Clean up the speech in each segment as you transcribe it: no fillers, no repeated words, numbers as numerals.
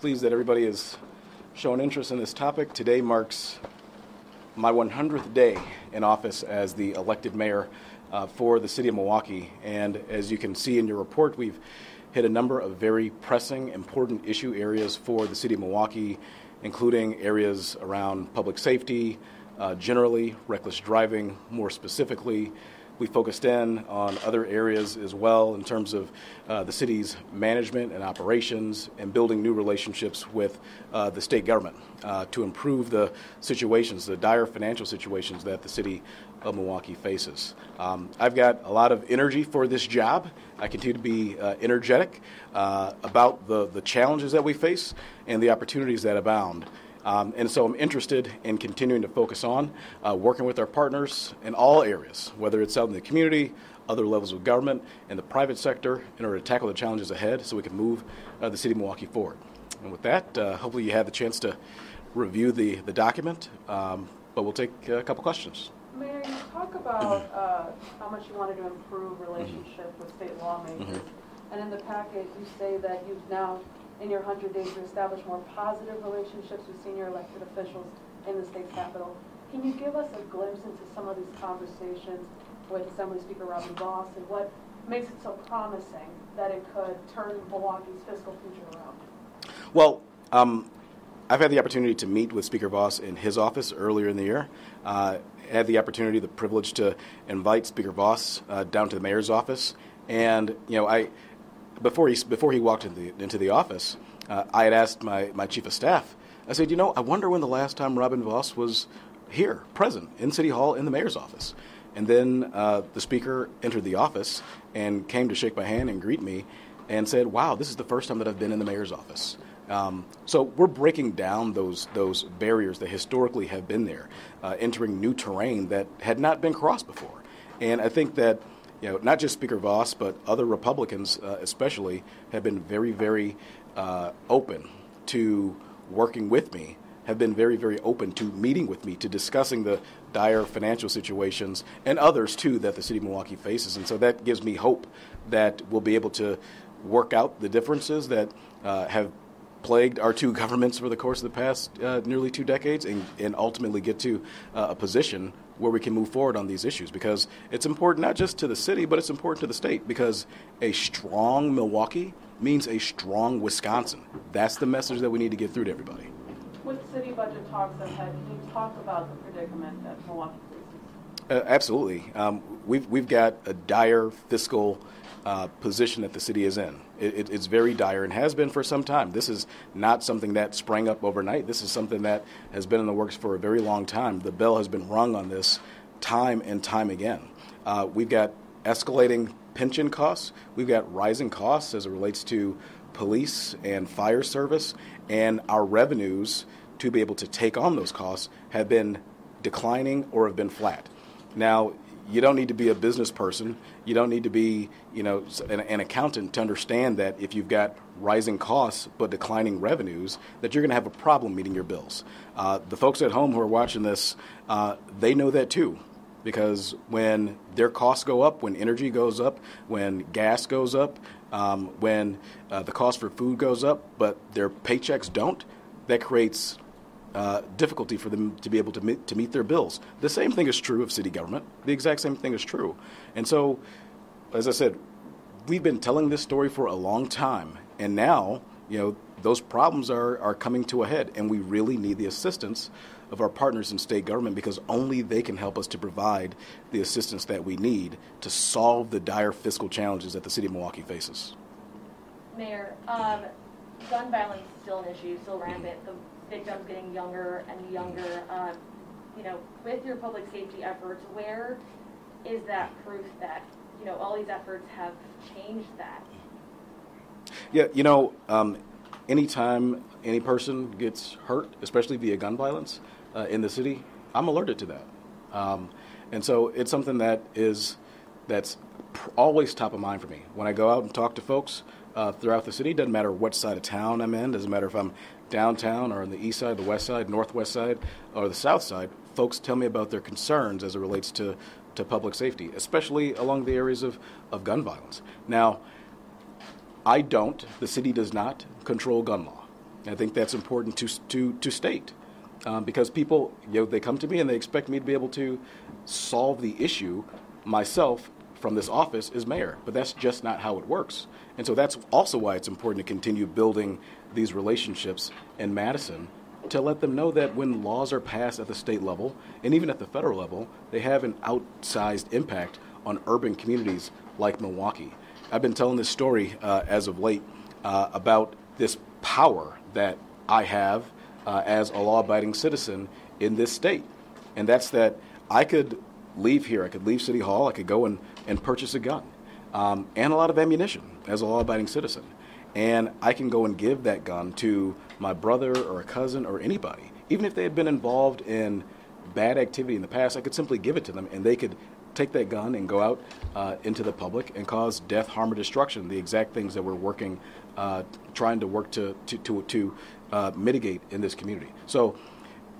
pleased that everybody has shown interest in this topic. Today marks my 100th day in office as the elected mayor for the city of Milwaukee. And as you can see in your report, we've hit a number of very pressing, important issue areas for the city of Milwaukee, including areas around public safety, generally, reckless driving more specifically. We focused in on other areas as well in terms of the city's management and operations and building new relationships with the state government to improve the situations, the dire financial situations that the city of Milwaukee faces. I've got a lot of energy for this job. I continue to be energetic about the challenges that we face and the opportunities that abound. And so I'm interested in continuing to focus on working with our partners in all areas, whether it's out in the community, other levels of government, and the private sector, in order to tackle the challenges ahead so we can move the city of Milwaukee forward. And with that, hopefully you had the chance to review the document, but we'll take a couple questions. Mayor, you talk about how much you wanted to improve relationship with state lawmakers, and in the package you say that you've now, in your 100 days, to establish more positive relationships with senior elected officials in the state capitol. Can you give us a glimpse into some of these conversations with Assembly Speaker Robin Vos and what makes it so promising that it could turn Milwaukee's fiscal future around? Well, I've had the opportunity to meet with Speaker Vos in his office earlier in the year. Had the opportunity, the privilege to invite Speaker Vos down to the mayor's office. And, you know, Before he walked into the office, I had asked my chief of staff, I said, you know, I wonder when the last time Robin Vos was here, present, in City Hall, in the mayor's office. And then the speaker entered the office and came to shake my hand and greet me and said, wow, this is the first time that I've been in the mayor's office. So we're breaking down those barriers that historically have been there, entering new terrain that had not been crossed before. And I think that, you know, not just Speaker Vos, but other Republicans especially have been very, very open to working with me, have been very, very open to meeting with me, to discussing the dire financial situations and others, too, that the city of Milwaukee faces. And so that gives me hope that we'll be able to work out the differences that have plagued our two governments for the course of the past nearly 2 decades and ultimately get to a position where we can move forward on these issues, because it's important not just to the city, but it's important to the state, because a strong Milwaukee means a strong Wisconsin. That's the message that we need to get through to everybody. With city budget talks ahead, can you talk about the predicament that Milwaukee faces? Absolutely. We've got a dire fiscal position that the city is in. It's very dire and has been for some time. This is not something that sprang up overnight. This is something that has been in the works for a very long time. The bell has been rung on this time and time again. We've got escalating pension costs. We've got rising costs as it relates to police and fire service, and our revenues to be able to take on those costs have been declining or have been flat. Now, you don't need to be a business person. You don't need to be, you know, an accountant to understand that if you've got rising costs but declining revenues, that you're going to have a problem meeting your bills. The folks at home who are watching this, they know that too, because when their costs go up, when energy goes up, when gas goes up, when the cost for food goes up, but their paychecks don't, that creates difficulty for them to be able to meet their bills. The same thing is true of city government. The exact same thing is true. And so, as I said, we've been telling this story for a long time, and now, you know, those problems are coming to a head, and we really need the assistance of our partners in state government, because only they can help us to provide the assistance that we need to solve the dire fiscal challenges that the city of Milwaukee faces. Mayor, gun violence is still an issue, still rampant. The victims getting younger and younger. You know, with your public safety efforts, where is that proof that, you know, all these efforts have changed that? Yeah, you know, anytime any person gets hurt, especially via gun violence in the city, I'm alerted to that, and so it's something that that's always top of mind for me when I go out and talk to folks throughout the city. Doesn't matter what side of town I'm in. Doesn't matter if I'm downtown or on the east side, the west side, northwest side, or the south side. Folks tell me about their concerns as it relates to public safety, especially along the areas of gun violence. Now, the city does not control gun law. I think that's important to state, because people, they come to me and they expect me to be able to solve the issue myself from this office as mayor, but that's just not how it works. And so that's also why it's important to continue building these relationships in Madison, to let them know that when laws are passed at the state level and even at the federal level, they have an outsized impact on urban communities like Milwaukee. I've been telling this story as of late about this power that I have as a law-abiding citizen in this state. And that's that I could leave here, I could leave City Hall, I could go and purchase a gun and a lot of ammunition as a law-abiding citizen. And I can go and give that gun to my brother or a cousin or anybody. Even if they had been involved in bad activity in the past, I could simply give it to them and they could take that gun and go out into the public and cause death, harm, or destruction, the exact things that we're working, trying to work to mitigate in this community. So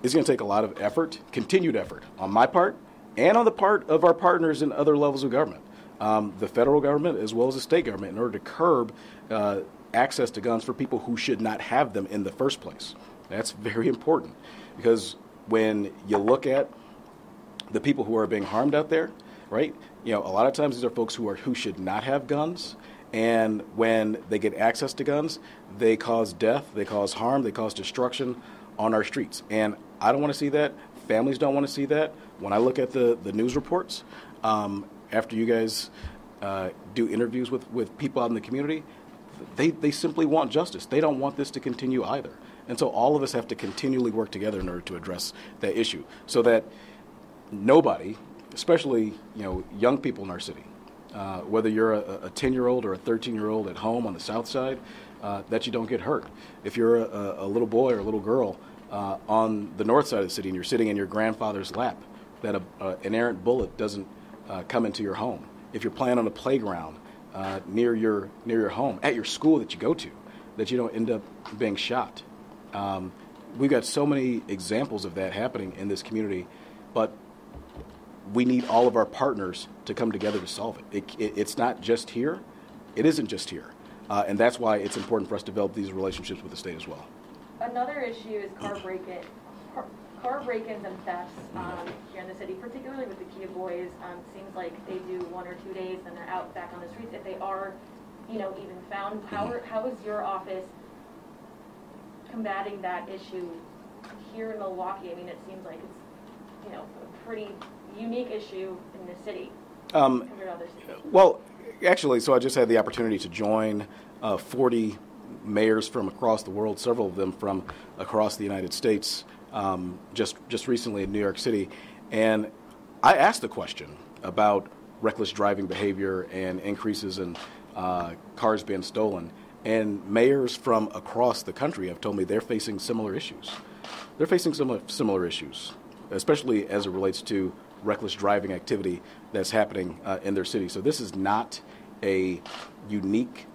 it's going to take a lot of effort, continued effort on my part and on the part of our partners in other levels of government, the federal government as well as the state government, in order to curb access to guns for people who should not have them in the first place. That's very important, because when you look at the people who are being harmed out there, right? A lot of times these are folks who should not have guns, and when they get access to guns, they cause death, they cause harm, they cause destruction on our streets. And I don't want to see that. Families don't want to see that. When I look at the news reports, after you guys do interviews with people out in the community, they simply want justice. They don't want this to continue either. And so all of us have to continually work together in order to address that issue, so that nobody, especially young people in our city, whether you're a 10-year-old or a 13-year-old at home on the south side, that you don't get hurt. If you're a little boy or a little girl on the north side of the city and you're sitting in your grandfather's lap, that an errant bullet doesn't come into your home. If you're playing on a playground near your home, at your school that you go to, that you don't end up being shot. We've got so many examples of that happening in this community, but we need all of our partners to come together to solve it. It's not just here. It isn't just here. And that's why it's important for us to develop these relationships with the state as well. Another issue is car break-ins and thefts here in the city, particularly with the Kia Boys. It seems like they do 1 or 2 days and they're out back on the streets, if they are even found. How is your office combating that issue here in Milwaukee? I mean, it seems like it's a pretty unique issue in the city compared to other cities. Well, actually, so I just had the opportunity to join 40 mayors from across the world, several of them from across the United States, just recently in New York City. And I asked the question about reckless driving behavior and increases in cars being stolen. And mayors from across the country have told me they're facing similar issues. They're facing similar issues, especially as it relates to reckless driving activity that's happening in their city. So this is not a unique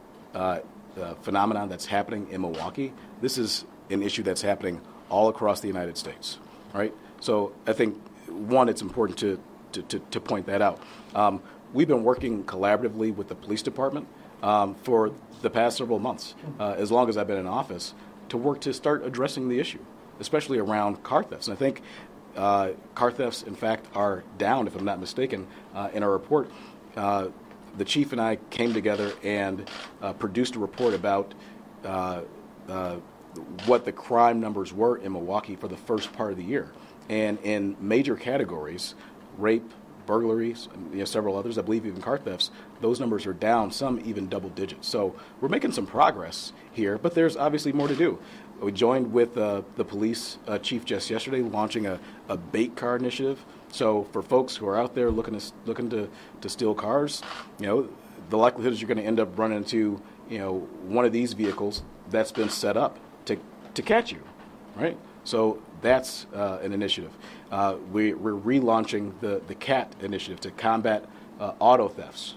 phenomenon that's happening in Milwaukee. This is an issue that's happening all across the United States, right? So I think, one, it's important to point that out. We've been working collaboratively with the police department for the past several months, as long as I've been in office, to work to start addressing the issue, especially around car thefts. And I think car thefts, in fact, are down, if I'm not mistaken. In our report, the chief and I came together and produced a report about what the crime numbers were in Milwaukee for the first part of the year. And in major categories, rape, burglaries, several others, I believe even car thefts, those numbers are down, some even double digits. So we're making some progress here, but there's obviously more to do. We joined with the police chief just yesterday, launching a bait car initiative. So for folks who are out there looking to steal cars, the likelihood is you're going to end up running into one of these vehicles that's been set up to catch you, right? So that's an initiative. We're relaunching the CAT initiative to combat auto thefts,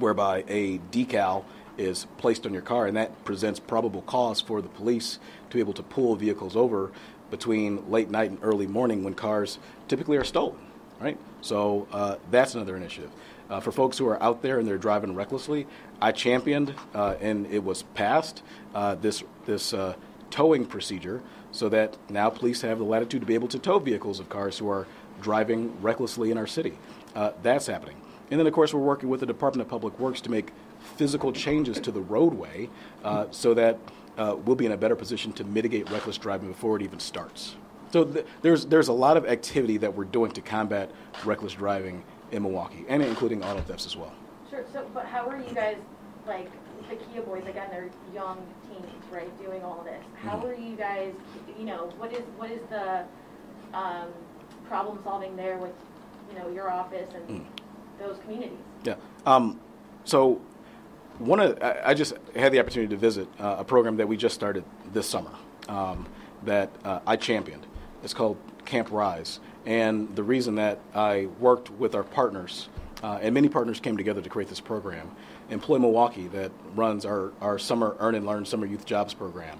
whereby a decal is placed on your car, and that presents probable cause for the police to be able to pull vehicles over between late night and early morning when cars typically are stolen, right? So that's another initiative. For folks who are out there and they're driving recklessly, I championed, and it was passed, this towing procedure so that now police have the latitude to be able to tow vehicles of cars who are driving recklessly in our city. That's happening. And then, of course, we're working with the Department of Public Works to make physical changes to the roadway so that we'll be in a better position to mitigate reckless driving before it even starts. So there's a lot of activity that we're doing to combat reckless driving in Milwaukee, and including auto thefts as well. Sure. So, but how are you guys, like the Kia Boys, like on their young teens, right, doing all this? How are you guys, you know, what is the problem solving there with, you know, your office and those communities? Yeah. So I just had the opportunity to visit a program that we just started this summer that I championed. It's called Camp Rise. And the reason that I worked with our partners, and many partners came together to create this program, Employ Milwaukee, that runs our Summer Earn and Learn Summer Youth Jobs Program,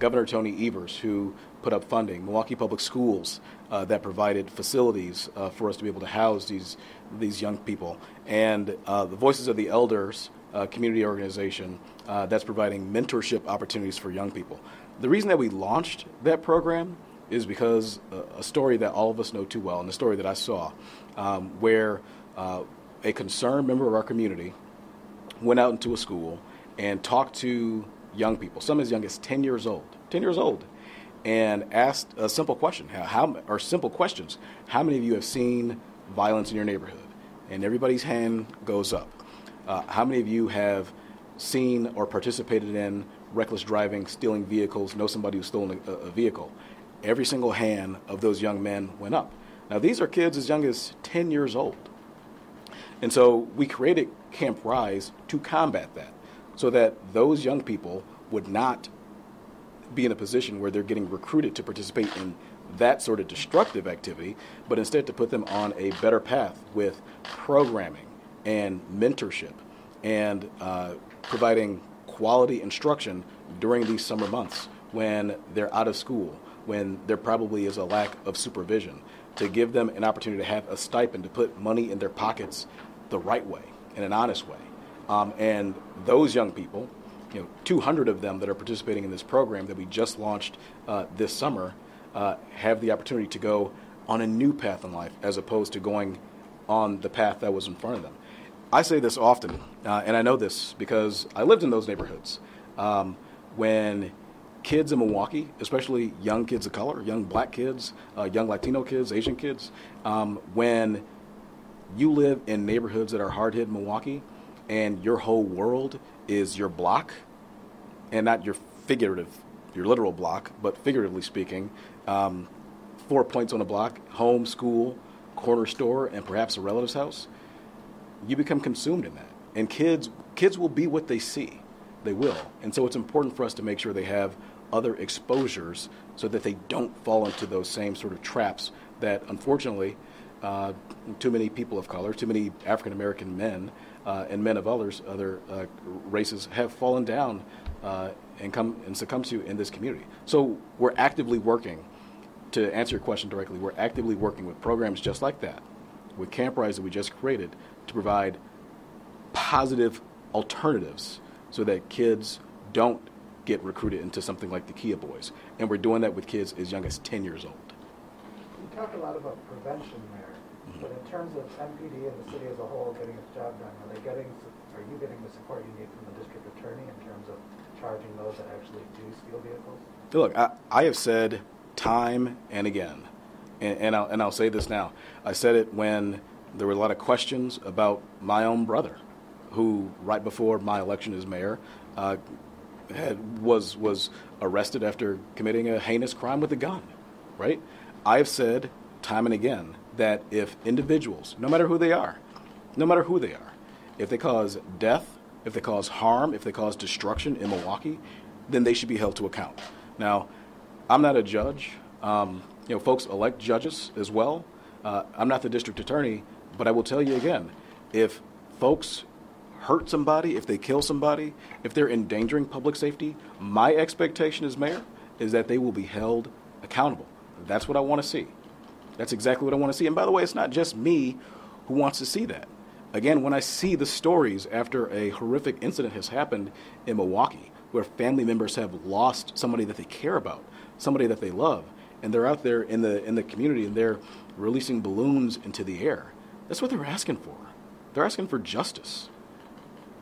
Governor Tony Evers, who put up funding, Milwaukee Public Schools that provided facilities for us to be able to house these young people, and the Voices of the Elders community organization that's providing mentorship opportunities for young people. The reason that we launched that program is because a story that all of us know too well, and the story that I saw, where a concerned member of our community went out into a school and talked to young people, some as young as 10 years old, and asked a simple question, or simple questions, how many of you have seen violence in your neighborhood? And everybody's hand goes up. How many of you have seen or participated in reckless driving, stealing vehicles, know somebody who's stolen a vehicle? Every single hand of those young men went up. Now, these are kids as young as 10 years old. And so we created Camp Rise to combat that, so that those young people would not be in a position where they're getting recruited to participate in that sort of destructive activity, but instead to put them on a better path with programming and mentorship and providing quality instruction during these summer months when they're out of school, when there probably is a lack of supervision, to give them an opportunity to have a stipend, to put money in their pockets the right way, in an honest way. And those young people, you know, 200 of them that are participating in this program that we just launched this summer, have the opportunity to go on a new path in life as opposed to going on the path that was in front of them. I say this often, and I know this because I lived in those neighborhoods. When kids in Milwaukee, especially young kids of color, young black kids, young Latino kids, Asian kids, when you live in neighborhoods that are hard-hit in Milwaukee, and your whole world is your block, and not your literal block, but figuratively speaking, 4 points on a block, home, school, corner store, and perhaps a relative's house, you become consumed in that. And kids will be what they see. They will. And so it's important for us to make sure they have other exposures so that they don't fall into those same sort of traps that, unfortunately, too many people of color, too many African-American men, and men of other races have fallen down and succumbed to in this community. So we're actively working, to answer your question directly, we're actively working with programs just like that, with Camp Rise that we just created, to provide positive alternatives so that kids don't get recruited into something like the Kia Boys. And we're doing that with kids as young as 10 years old. You talk a lot about prevention there. But in terms of MPD and the city as a whole getting its job done, are you getting the support you need from the district attorney in terms of charging those that actually do steal vehicles? Look, I have said time and again, and I'll say this now. I said it when there were a lot of questions about my own brother, who right before my election as mayor was arrested after committing a heinous crime with a gun, right? I have said time and again that if individuals, no matter who they are, if they cause death, if they cause harm, if they cause destruction in Milwaukee, then they should be held to account. Now, I'm not a judge. You know, folks elect judges as well. I'm not the district attorney, but I will tell you again, if folks hurt somebody, if they kill somebody, if they're endangering public safety, my expectation as mayor is that they will be held accountable. That's what I want to see. That's exactly what I want to see. And by the way, it's not just me who wants to see that. Again, when I see the stories after a horrific incident has happened in Milwaukee, where family members have lost somebody that they care about, somebody that they love, and they're out there in the community and they're releasing balloons into the air. That's what they're asking for. They're asking for justice.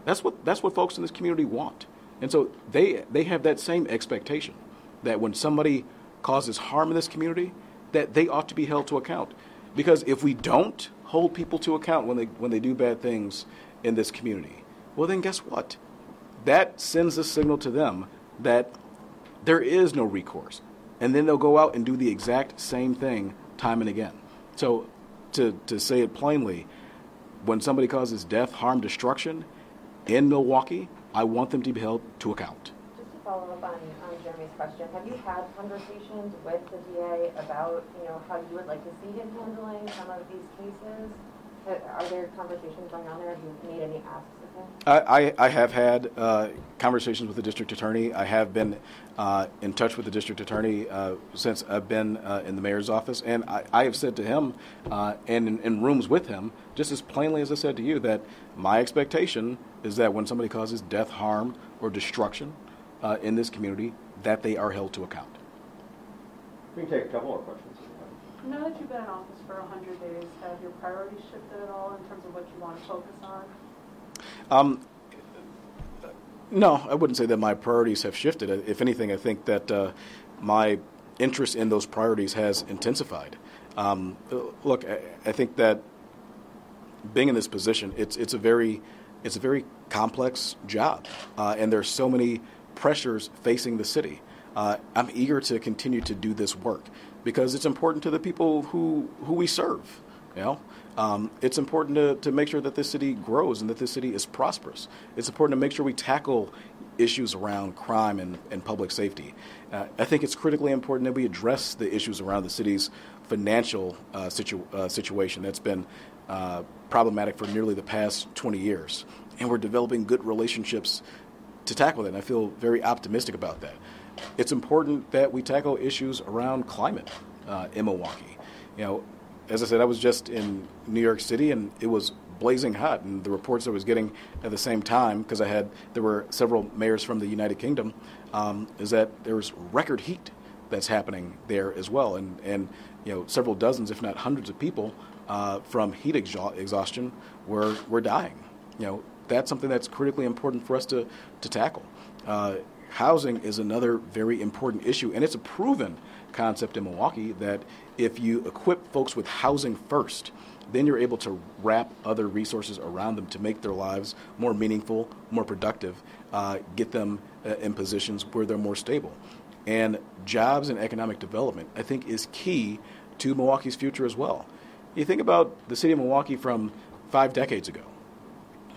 That's what folks in this community want. And so they have that same expectation that when somebody causes harm in this community, that they ought to be held to account. Because if we don't hold people to account when they do bad things in this community, well then guess what? That sends a signal to them that there is no recourse. And then they'll go out and do the exact same thing time and again. So to say it plainly, when somebody causes death, harm, destruction in Milwaukee, I want them to be held to account. Just to follow up on Jeremy's question, have you had conversations with the DA about, you know, how you would like to see him handling some of these cases? Are there conversations going on there? Have you made any asks of him? I have had conversations with the district attorney. I have been in touch with the district attorney since I've been in the mayor's office. And I have said to him and in rooms with him, just as plainly as I said to you, that my expectation is that when somebody causes death, harm, or destruction in this community, that they are held to account. We can take a couple more questions. Now that you've been in office for 100 days, have your priorities shifted at all in terms of what you want to focus on? No, I wouldn't say that my priorities have shifted. If anything, I think that my interest in those priorities has intensified. Look, I think that being in this position, it's a very complex job, and there's so many pressures facing the city. I'm eager to continue to do this work because it's important to the people who we serve. You know, it's important to make sure that this city grows and that this city is prosperous. It's important to make sure we tackle issues around crime and public safety. I think it's critically important that we address the issues around the city's financial situation that's been problematic for nearly the past 20 years. And we're developing good relationships to tackle that, and I feel very optimistic about that. It's important that we tackle issues around climate in Milwaukee. You know, as I said, I was just in New York City, and it was blazing hot. And the reports I was getting at the same time, because there were several mayors from the United Kingdom, is that there was record heat that's happening there as well, and you know, several dozens, if not hundreds, of people from heat exhaustion were dying. You know, that's something that's critically important for us to tackle. Housing is another very important issue, and it's a proven concept in Milwaukee that if you equip folks with housing first, then you're able to wrap other resources around them to make their lives more meaningful, more productive, get them in positions where they're more stable. And jobs and economic development, I think, is key to Milwaukee's future as well. You think about the city of Milwaukee from 5 decades ago,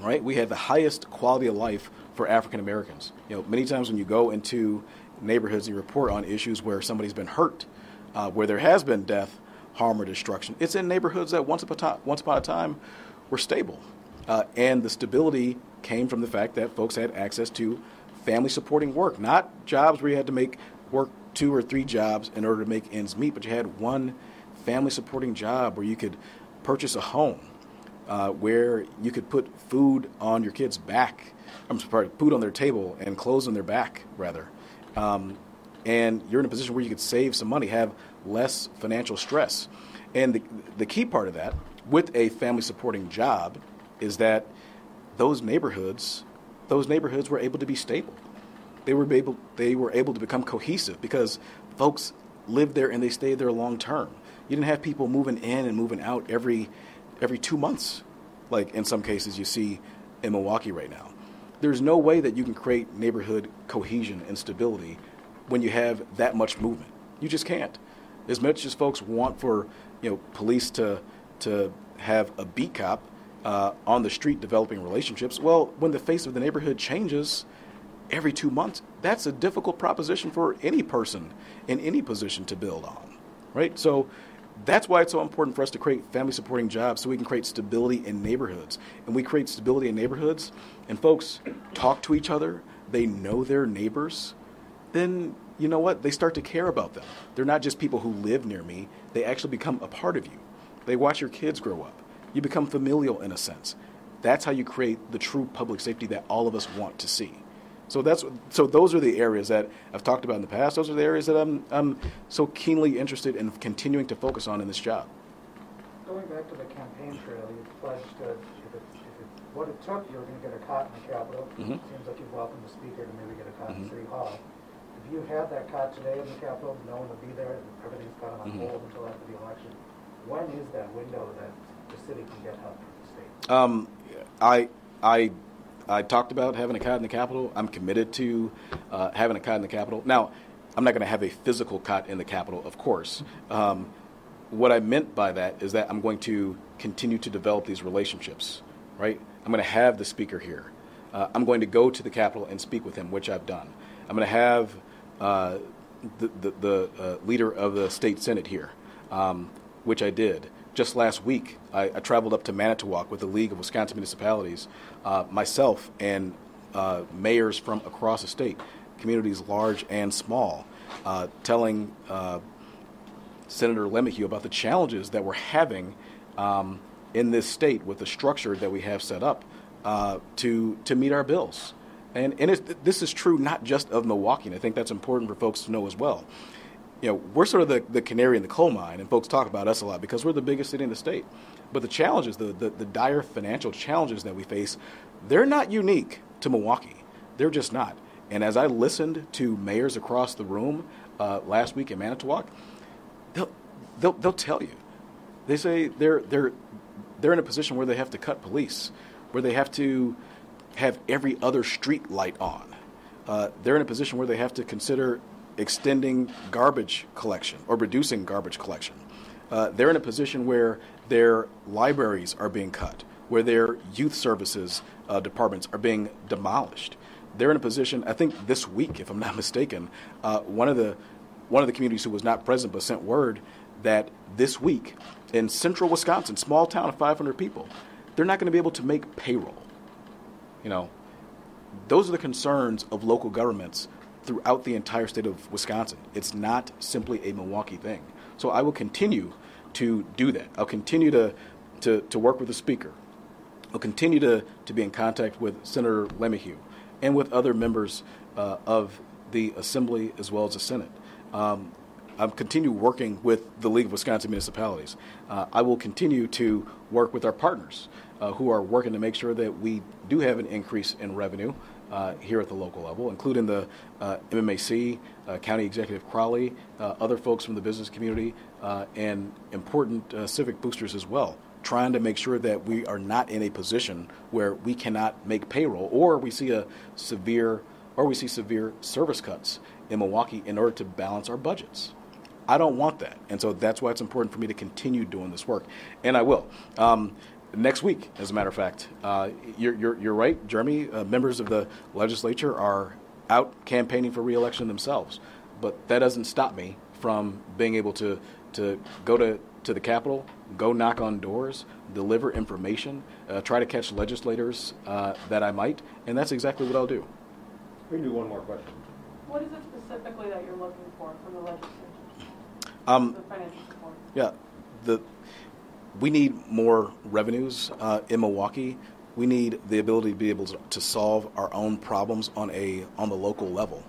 right? We had the highest quality of life for African Americans. You know, many times when you go into neighborhoods and you report on issues where somebody's been hurt, where there has been death, harm, or destruction, it's in neighborhoods that once upon a time were stable. And the stability came from the fact that folks had access to family-supporting work, not jobs where you had to work 2 or 3 jobs in order to make ends meet, but you had one family-supporting job where you could purchase a home, where you could put food on your kids' back. I'm sorry, food on their table and clothes on their back, rather. And you're in a position where you could save some money, have less financial stress. And the key part of that, with a family-supporting job, is that those neighborhoods were able to be stable. They were able to become cohesive because folks lived there and they stayed there long term. You didn't have people moving in and moving out every 2 months, like in some cases you see in Milwaukee right now. There's no way that you can create neighborhood cohesion and stability when you have that much movement. You just can't. As much as folks want for, you know, police to have a beat cop on the street developing relationships, well, when the face of the neighborhood changes every 2 months, that's a difficult proposition for any person in any position to build on, right? So that's why it's so important for us to create family-supporting jobs so we can create stability in neighborhoods. And we create stability in neighborhoods, and folks talk to each other, they know their neighbors, then you know what? They start to care about them. They're not just people who live near me. They actually become a part of you. They watch your kids grow up. You become familial in a sense. That's how you create the true public safety that all of us want to see. So those are the areas that I've talked about in the past. Those are the areas that I'm so keenly interested in continuing to focus on in this job. Going back to the campaign trail, you pledged that what it took, you were going to get a cot in the Capitol. Mm-hmm. It seems like you've welcomed the speaker to maybe get a cot in City Hall. If you had that cot today in the Capitol, no one would be there. Everything's kind of on hold until after the election. When is that window that the city can get help from the state? I talked about having a cot in the Capitol. I'm committed to having a cot in the Capitol. Now, I'm not going to have a physical cot in the Capitol, of course. What I meant by that is that I'm going to continue to develop these relationships, right? I'm going to have the speaker here. I'm going to go to the Capitol and speak with him, which I've done. I'm going to have the leader of the state Senate here, which I did. Just last week, I traveled up to Manitowoc with the League of Wisconsin Municipalities, myself and mayors from across the state, communities large and small, telling Senator LeMahieu about the challenges that we're having in this state with the structure that we have set up to meet our bills. And this is true not just of Milwaukee, and I think that's important for folks to know as well. You know, we're sort of the canary in the coal mine, and folks talk about us a lot because we're the biggest city in the state. But the challenges, the dire financial challenges that we face, they're not unique to Milwaukee. They're just not. And as I listened to mayors across the room last week in Manitowoc, they'll tell you. They say they're in a position where they have to cut police, where they have to have every other street light on. They're in a position where they have to consider extending garbage collection or reducing garbage collection. They're in a position where their libraries are being cut, where their youth services departments are being demolished. They're in a position, I think this week, if I'm not mistaken, one of the communities who was not present but sent word that this week in central Wisconsin, small town of 500 people, they're not going to be able to make payroll. You know, those are the concerns of local governments throughout the entire state of Wisconsin. It's not simply a Milwaukee thing. So I will continue to do that. I'll continue to work with the speaker. I'll continue to be in contact with Senator LeMahieu and with other members of the Assembly as well as the Senate. I'll continue working with the League of Wisconsin Municipalities. I will continue to work with our partners who are working to make sure that we do have an increase in revenue here at the local level, including the MMAC, County Executive Crowley, other folks from the business community, and important civic boosters as well, trying to make sure that we are not in a position where we cannot make payroll or we see severe service cuts in Milwaukee in order to balance our budgets. I don't want that, and so that's why it's important for me to continue doing this work, and I will. Next week, as a matter of fact, you're right, Jeremy. Members of the legislature are out campaigning for re-election themselves, but that doesn't stop me from being able to go to the Capitol, go knock on doors, deliver information, try to catch legislators that I might, and that's exactly what I'll do. We can do one more question. What is it specifically that you're looking for from the legislature? The financial support. Yeah, we need more revenues in Milwaukee. We need the ability to be able to solve our own problems on the local level.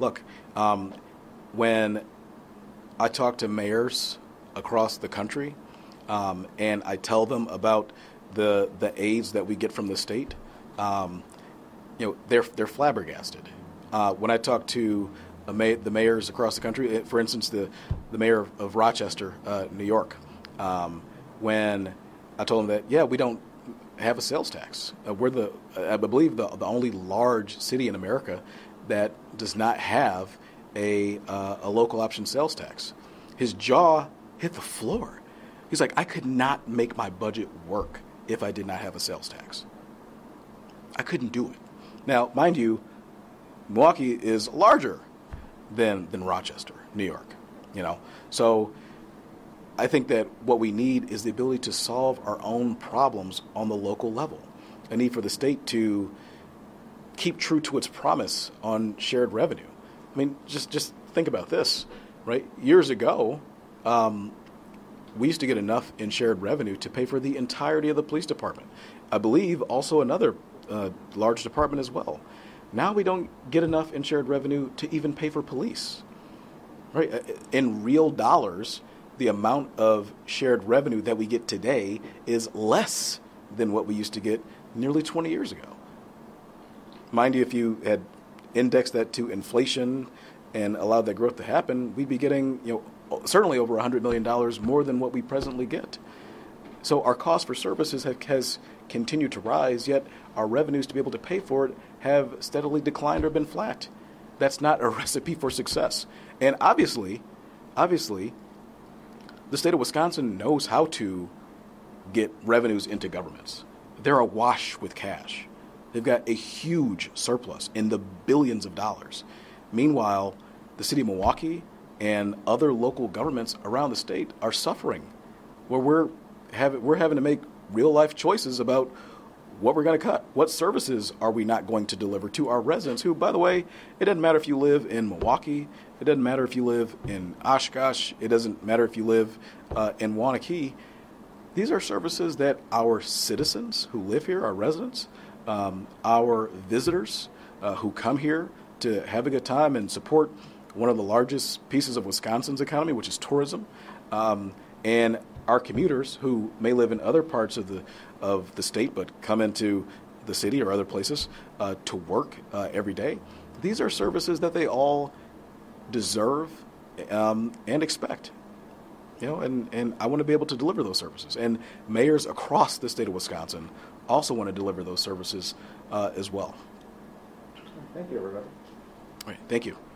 Look, when I talk to mayors across the country and I tell them about the aids that we get from the state, they're flabbergasted. When I talk to the mayors across the country, for instance, the mayor of Rochester, New York. When I told them that, yeah, we don't have a sales tax. We're I believe the only large city in America that does not have a local option sales tax. His jaw hit the floor. He's like, I could not make my budget work if I did not have a sales tax. I couldn't do it. Now, mind you, Milwaukee is larger than Rochester, New York. You know, so I think that what we need is the ability to solve our own problems on the local level. A need for the state to keep true to its promise on shared revenue. I mean, just think about this, right? Years ago, we used to get enough in shared revenue to pay for the entirety of the police department. I believe also another large department as well. Now we don't get enough insured revenue to even pay for police, right? In real dollars, the amount of shared revenue that we get today is less than what we used to get nearly 20 years ago. Mind you, if you had indexed that to inflation and allowed that growth to happen, we'd be getting, you know, certainly over $100 million more than what we presently get. So our cost for services has continued to rise, yet our revenues to be able to pay for it have steadily declined or been flat. That's not a recipe for success. And obviously, the state of Wisconsin knows how to get revenues into governments. They're awash with cash. They've got a huge surplus in the billions of dollars. Meanwhile, the city of Milwaukee and other local governments around the state are suffering, where we're having to make real-life choices about what we're going to cut. What services are we not going to deliver to our residents who, by the way, it doesn't matter if you live in Milwaukee. It doesn't matter if you live in Oshkosh. It doesn't matter if you live in Wanakee. These are services that our citizens who live here, our residents, our visitors who come here to have a good time and support one of the largest pieces of Wisconsin's economy, which is tourism, and our commuters who may live in other parts of the state but come into the city or other places to work every day. These are services that they all deserve and expect, you know, and I want to be able to deliver those services. And mayors across the state of Wisconsin also want to deliver those services as well. Thank you, everybody. All right, thank you.